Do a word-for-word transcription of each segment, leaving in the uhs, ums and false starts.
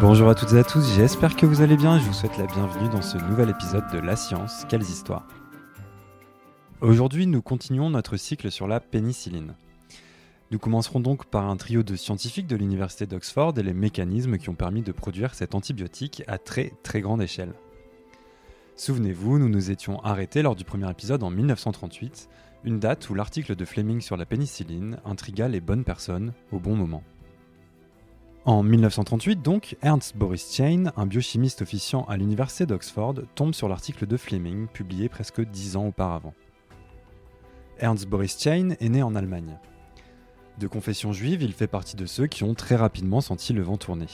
Bonjour à toutes et à tous, j'espère que vous allez bien et je vous souhaite la bienvenue dans ce nouvel épisode de La Science, Quelles Histoires. Aujourd'hui, nous continuons notre cycle sur la pénicilline. Nous commencerons donc par un trio de scientifiques de l'université d'Oxford et les mécanismes qui ont permis de produire cet antibiotique à très très grande échelle. Souvenez-vous, nous nous étions arrêtés lors du premier épisode en mille neuf cent trente-huit, une date où l'article de Fleming sur la pénicilline intrigua les bonnes personnes au bon moment. En mille neuf cent trente-huit donc, Ernst Boris Chain, un biochimiste officiant à l'université d'Oxford, tombe sur l'article de Fleming publié presque dix ans auparavant. Ernst Boris Chain est né en Allemagne. De confession juive, il fait partie de ceux qui ont très rapidement senti le vent tourner.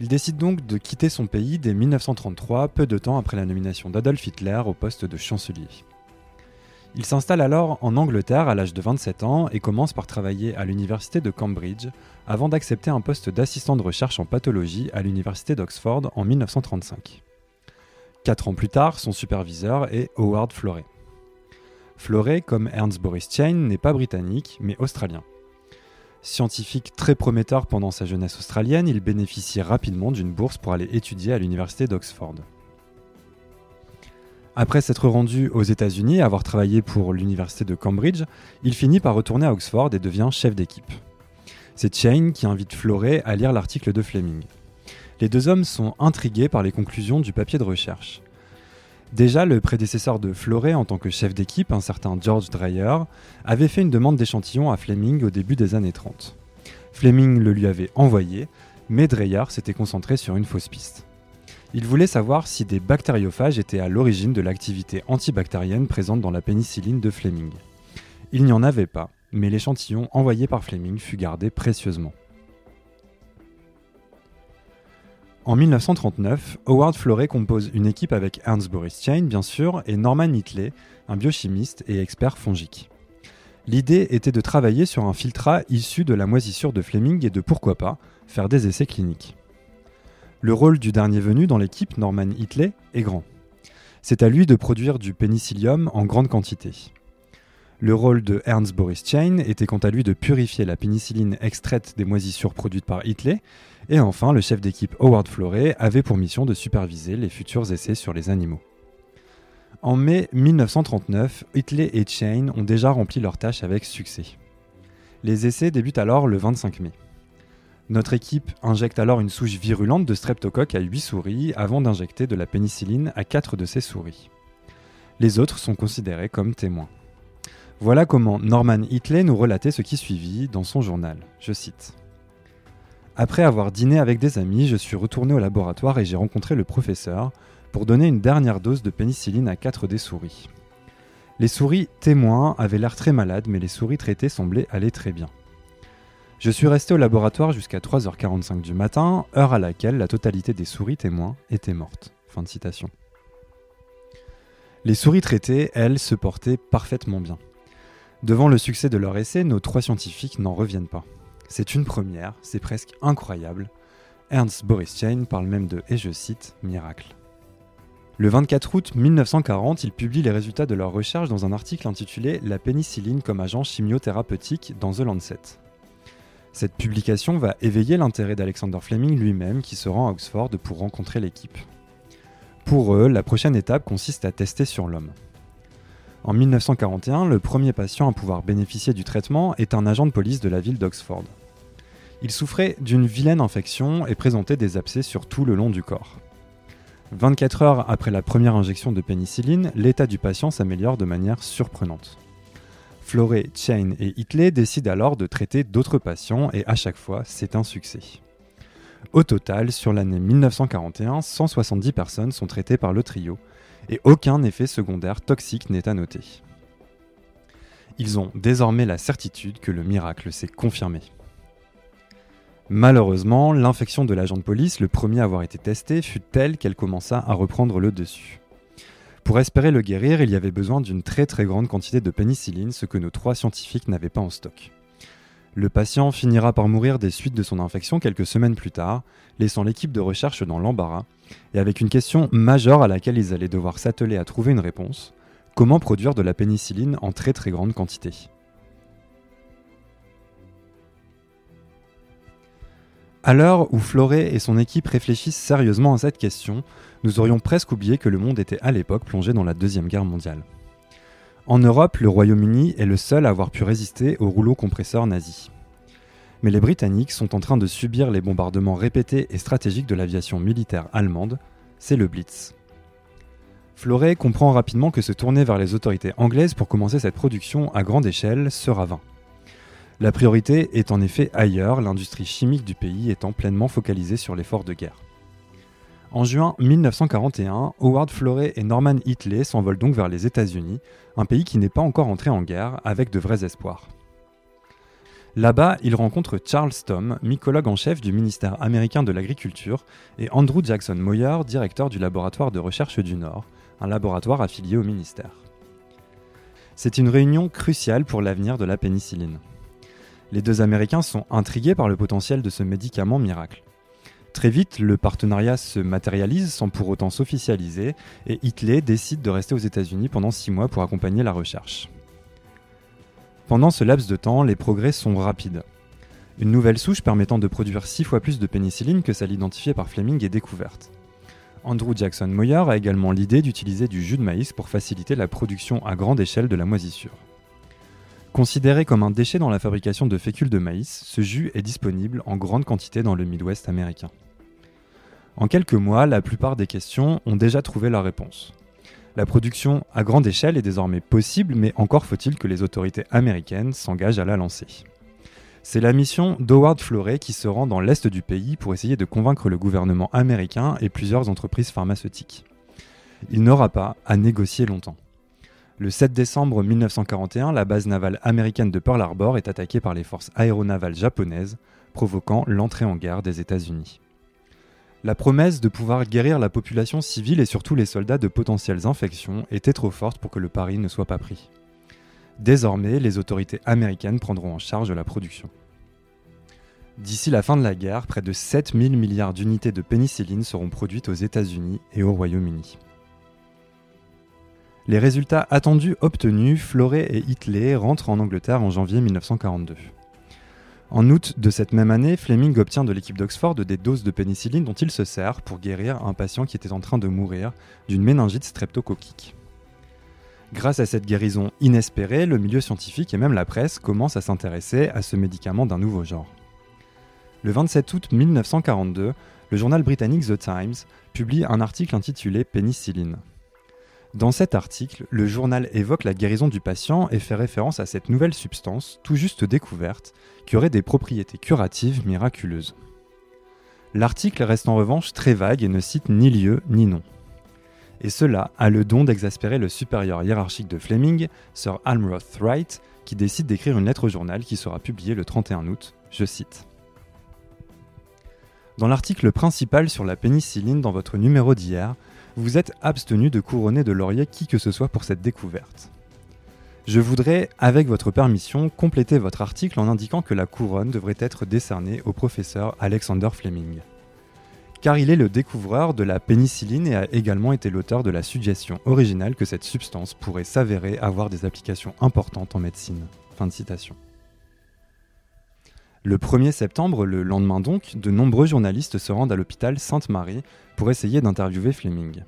Il décide donc de quitter son pays dès mille neuf cent trente-trois, peu de temps après la nomination d'Adolf Hitler au poste de chancelier. Il s'installe alors en Angleterre à l'âge de vingt-sept ans et commence par travailler à l'université de Cambridge avant d'accepter un poste d'assistant de recherche en pathologie à l'université d'Oxford en mille neuf cent trente-cinq. Quatre ans plus tard, son superviseur est Howard Florey. Florey, comme Ernst Boris Chain, n'est pas britannique, mais australien. Scientifique très prometteur pendant sa jeunesse australienne, il bénéficie rapidement d'une bourse pour aller étudier à l'université d'Oxford. Après s'être rendu aux États-Unis et avoir travaillé pour l'université de Cambridge, il finit par retourner à Oxford et devient chef d'équipe. C'est Chain qui invite Florey à lire l'article de Fleming. Les deux hommes sont intrigués par les conclusions du papier de recherche. Déjà, le prédécesseur de Florey en tant que chef d'équipe, un certain George Dreyer, avait fait une demande d'échantillon à Fleming au début des années trente. Fleming le lui avait envoyé, mais Dreyer s'était concentré sur une fausse piste. Il voulait savoir si des bactériophages étaient à l'origine de l'activité antibactérienne présente dans la pénicilline de Fleming. Il n'y en avait pas, mais l'échantillon envoyé par Fleming fut gardé précieusement. En mille neuf cent trente-neuf, Howard Florey compose une équipe avec Ernst Boris Chain, bien sûr, et Norman Heatley, un biochimiste et expert fongique. L'idée était de travailler sur un filtrat issu de la moisissure de Fleming et de, pourquoi pas, faire des essais cliniques. Le rôle du dernier venu dans l'équipe, Norman Heatley, est grand. C'est à lui de produire du pénicillium en grande quantité. Le rôle de Ernst Boris Chain était quant à lui de purifier la pénicilline extraite des moisissures produites par Heatley, et enfin le chef d'équipe Howard Florey avait pour mission de superviser les futurs essais sur les animaux. En mai mille neuf cent trente-neuf, Heatley et Chain ont déjà rempli leur tâche avec succès. Les essais débutent alors le vingt-cinq mai. Notre équipe injecte alors une souche virulente de streptocoque à huit souris avant d'injecter de la pénicilline à quatre de ces souris. Les autres sont considérés comme témoins. Voilà comment Norman Heatley nous relatait ce qui suivit dans son journal. Je cite. « Après avoir dîné avec des amis, je suis retourné au laboratoire et j'ai rencontré le professeur pour donner une dernière dose de pénicilline à quatre des souris. Les souris témoins avaient l'air très malades, mais les souris traitées semblaient aller très bien. Je suis resté au laboratoire jusqu'à trois heures quarante-cinq du matin, heure à laquelle la totalité des souris témoins étaient mortes. » Fin de citation. Les souris traitées, elles, se portaient parfaitement bien. Devant le succès de leur essai, nos trois scientifiques n'en reviennent pas. C'est une première, c'est presque incroyable. Ernst Boris Chain parle même de, et je cite, « miracle ». Le vingt-quatre août mille neuf cent quarante, il publie les résultats de leurs recherches dans un article intitulé « La pénicilline comme agent chimiothérapeutique » dans The Lancet. Cette publication va éveiller l'intérêt d'Alexander Fleming lui-même qui se rend à Oxford pour rencontrer l'équipe. Pour eux, la prochaine étape consiste à tester sur l'homme. En mille neuf cent quarante et un, le premier patient à pouvoir bénéficier du traitement est un agent de police de la ville d'Oxford. Il souffrait d'une vilaine infection et présentait des abcès sur tout le long du corps. vingt-quatre heures après la première injection de pénicilline, l'état du patient s'améliore de manière surprenante. Florey, Chain et Heatley décident alors de traiter d'autres patients et à chaque fois, c'est un succès. Au total, sur l'année mille neuf cent quarante et un, cent soixante-dix personnes sont traitées par le trio, et aucun effet secondaire toxique n'est à noter. Ils ont désormais la certitude que le miracle s'est confirmé. Malheureusement, l'infection de l'agent de police, le premier à avoir été testé, fut telle qu'elle commença à reprendre le dessus. Pour espérer le guérir, il y avait besoin d'une très très grande quantité de pénicilline, ce que nos trois scientifiques n'avaient pas en stock. Le patient finira par mourir des suites de son infection quelques semaines plus tard, laissant l'équipe de recherche dans l'embarras, et avec une question majeure à laquelle ils allaient devoir s'atteler à trouver une réponse : comment produire de la pénicilline en très très grande quantité ? À l'heure où Florey et son équipe réfléchissent sérieusement à cette question, nous aurions presque oublié que le monde était à l'époque plongé dans la Deuxième Guerre mondiale. En Europe, le Royaume-Uni est le seul à avoir pu résister au rouleau compresseur nazi. Mais les Britanniques sont en train de subir les bombardements répétés et stratégiques de l'aviation militaire allemande, c'est le Blitz. Florey comprend rapidement que se tourner vers les autorités anglaises pour commencer cette production à grande échelle sera vain. La priorité est en effet ailleurs, l'industrie chimique du pays étant pleinement focalisée sur l'effort de guerre. En juin dix-neuf cent quarante et un, Howard Florey et Norman Heatley s'envolent donc vers les États-Unis, un pays qui n'est pas encore entré en guerre, avec de vrais espoirs. Là-bas, ils rencontrent Charles Thom, mycologue en chef du ministère américain de l'Agriculture, et Andrew Jackson Moyer, directeur du laboratoire de recherche du Nord, un laboratoire affilié au ministère. C'est une réunion cruciale pour l'avenir de la pénicilline. Les deux Américains sont intrigués par le potentiel de ce médicament miracle. Très vite, le partenariat se matérialise sans pour autant s'officialiser et Heatley décide de rester aux États-Unis pendant six mois pour accompagner la recherche. Pendant ce laps de temps, les progrès sont rapides. Une nouvelle souche permettant de produire six fois plus de pénicilline que celle identifiée par Fleming est découverte. Andrew Jackson Moyer a également l'idée d'utiliser du jus de maïs pour faciliter la production à grande échelle de la moisissure. Considéré comme un déchet dans la fabrication de fécule de maïs, ce jus est disponible en grande quantité dans le Midwest américain. En quelques mois, la plupart des questions ont déjà trouvé la réponse. La production à grande échelle est désormais possible, mais encore faut-il que les autorités américaines s'engagent à la lancer. C'est la mission d'Howard Florey qui se rend dans l'est du pays pour essayer de convaincre le gouvernement américain et plusieurs entreprises pharmaceutiques. Il n'aura pas à négocier longtemps. Le sept décembre dix-neuf cent quarante et un, la base navale américaine de Pearl Harbor est attaquée par les forces aéronavales japonaises, provoquant l'entrée en guerre des États-Unis. La promesse de pouvoir guérir la population civile et surtout les soldats de potentielles infections était trop forte pour que le pari ne soit pas pris. Désormais, les autorités américaines prendront en charge la production. D'ici la fin de la guerre, près de sept mille milliards d'unités de pénicilline seront produites aux États-Unis et au Royaume-Uni. Les résultats attendus obtenus, Florey et Heatley rentrent en Angleterre en janvier dix-neuf cent quarante-deux. En août de cette même année, Fleming obtient de l'équipe d'Oxford des doses de pénicilline dont il se sert pour guérir un patient qui était en train de mourir d'une méningite streptococcique. Grâce à cette guérison inespérée, le milieu scientifique et même la presse commencent à s'intéresser à ce médicament d'un nouveau genre. Le vingt-sept août dix-neuf cent quarante-deux, le journal britannique The Times publie un article intitulé « Pénicilline ». Dans cet article, le journal évoque la guérison du patient et fait référence à cette nouvelle substance, tout juste découverte, qui aurait des propriétés curatives miraculeuses. L'article reste en revanche très vague et ne cite ni lieu ni nom. Et cela a le don d'exaspérer le supérieur hiérarchique de Fleming, Sir Almroth Wright, qui décide d'écrire une lettre au journal qui sera publiée le trente et un août, je cite. Dans l'article principal sur la pénicilline dans votre numéro d'hier, vous êtes abstenu de couronner de laurier qui que ce soit pour cette découverte. Je voudrais, avec votre permission, compléter votre article en indiquant que la couronne devrait être décernée au professeur Alexander Fleming. Car il est le découvreur de la pénicilline et a également été l'auteur de la suggestion originale que cette substance pourrait s'avérer avoir des applications importantes en médecine. Fin de citation. Le premier septembre, le lendemain donc, de nombreux journalistes se rendent à l'hôpital Sainte-Marie pour essayer d'interviewer Fleming.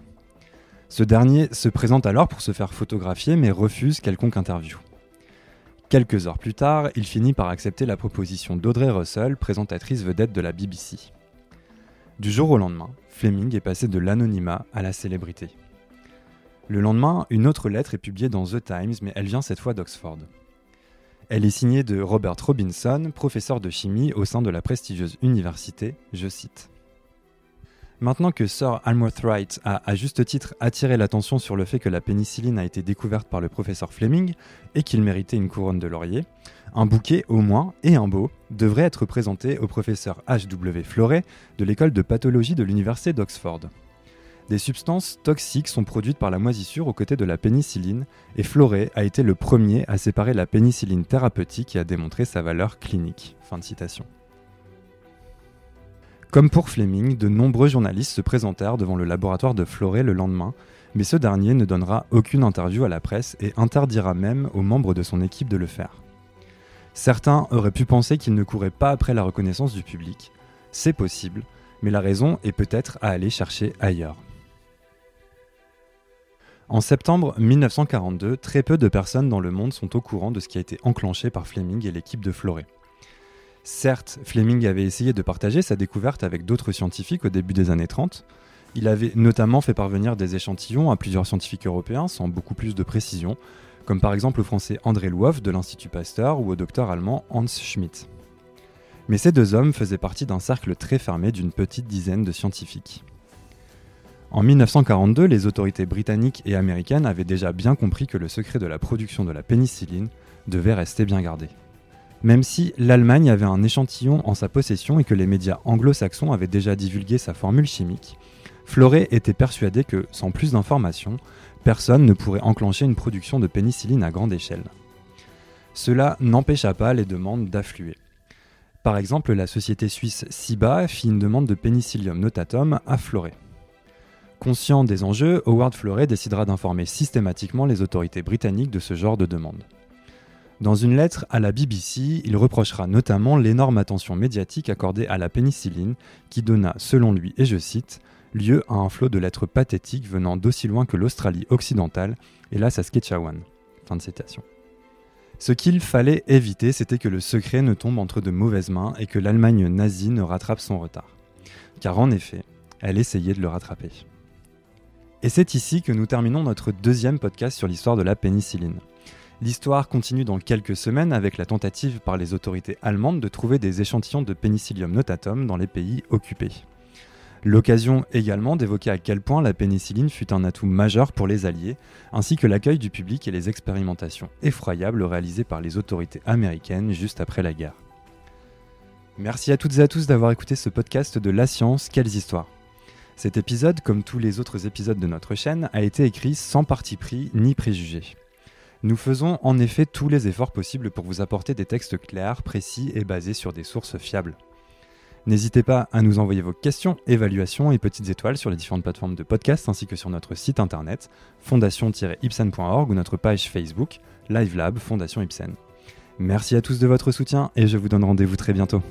Ce dernier se présente alors pour se faire photographier mais refuse quelconque interview. Quelques heures plus tard, il finit par accepter la proposition d'Audrey Russell, présentatrice vedette de la B B C. Du jour au lendemain, Fleming est passé de l'anonymat à la célébrité. Le lendemain, une autre lettre est publiée dans The Times, mais elle vient cette fois d'Oxford. Elle est signée de Robert Robinson, professeur de chimie au sein de la prestigieuse université, je cite. Maintenant que Sir Almroth Wright a, à juste titre, attiré l'attention sur le fait que la pénicilline a été découverte par le professeur Fleming et qu'il méritait une couronne de laurier, un bouquet au moins, et un beau, devrait être présenté au professeur H W Florey de l'école de pathologie de l'université d'Oxford. Des substances toxiques sont produites par la moisissure aux côtés de la pénicilline et Florey a été le premier à séparer la pénicilline thérapeutique et à démontrer sa valeur clinique. Fin de citation. Comme pour Fleming, de nombreux journalistes se présentèrent devant le laboratoire de Florey le lendemain, mais ce dernier ne donnera aucune interview à la presse et interdira même aux membres de son équipe de le faire. Certains auraient pu penser qu'il ne courait pas après la reconnaissance du public. c'est possible, mais la raison est peut-être à aller chercher ailleurs. En septembre mille neuf cent quarante-deux, très peu de personnes dans le monde sont au courant de ce qui a été enclenché par Fleming et l'équipe de Florey. Certes, Fleming avait essayé de partager sa découverte avec d'autres scientifiques au début des années trente. Il avait notamment fait parvenir des échantillons à plusieurs scientifiques européens sans beaucoup plus de précision, comme par exemple au français André Lwoff de l'Institut Pasteur ou au docteur allemand Hans Schmidt. Mais ces deux hommes faisaient partie d'un cercle très fermé d'une petite dizaine de scientifiques. En mille neuf cent quarante-deux, les autorités britanniques et américaines avaient déjà bien compris que le secret de la production de la pénicilline devait rester bien gardé. Même si l'Allemagne avait un échantillon en sa possession et que les médias anglo-saxons avaient déjà divulgué sa formule chimique, Florey était persuadé que, sans plus d'informations, personne ne pourrait enclencher une production de pénicilline à grande échelle. Cela n'empêcha pas les demandes d'affluer. Par exemple, la société suisse Siba fit une demande de Penicillium notatum à Florey. Conscient des enjeux, Howard Florey décidera d'informer systématiquement les autorités britanniques de ce genre de demande. Dans une lettre à la B B C, il reprochera notamment l'énorme attention médiatique accordée à la pénicilline qui donna, selon lui, et je cite, « lieu à un flot de lettres pathétiques venant d'aussi loin que l'Australie occidentale et la Saskatchewan ». Fin de citation. Ce qu'il fallait éviter, c'était que le secret ne tombe entre de mauvaises mains et que l'Allemagne nazie ne rattrape son retard. Car en effet, elle essayait de le rattraper. Et c'est ici que nous terminons notre deuxième podcast sur l'histoire de la pénicilline. L'histoire continue dans quelques semaines avec la tentative par les autorités allemandes de trouver des échantillons de Penicillium notatum dans les pays occupés. L'occasion également d'évoquer à quel point la pénicilline fut un atout majeur pour les Alliés, ainsi que l'accueil du public et les expérimentations effroyables réalisées par les autorités américaines juste après la guerre. Merci à toutes et à tous d'avoir écouté ce podcast de La Science, Quelles Histoires. Cet épisode, comme tous les autres épisodes de notre chaîne, a été écrit sans parti pris ni préjugé. Nous faisons en effet tous les efforts possibles pour vous apporter des textes clairs, précis et basés sur des sources fiables. N'hésitez pas à nous envoyer vos questions, évaluations et petites étoiles sur les différentes plateformes de podcast ainsi que sur notre site internet fondation tiret ipsen point org ou notre page Facebook LiveLab Fondation Ipsen. Merci à tous de votre soutien et je vous donne rendez-vous très bientôt.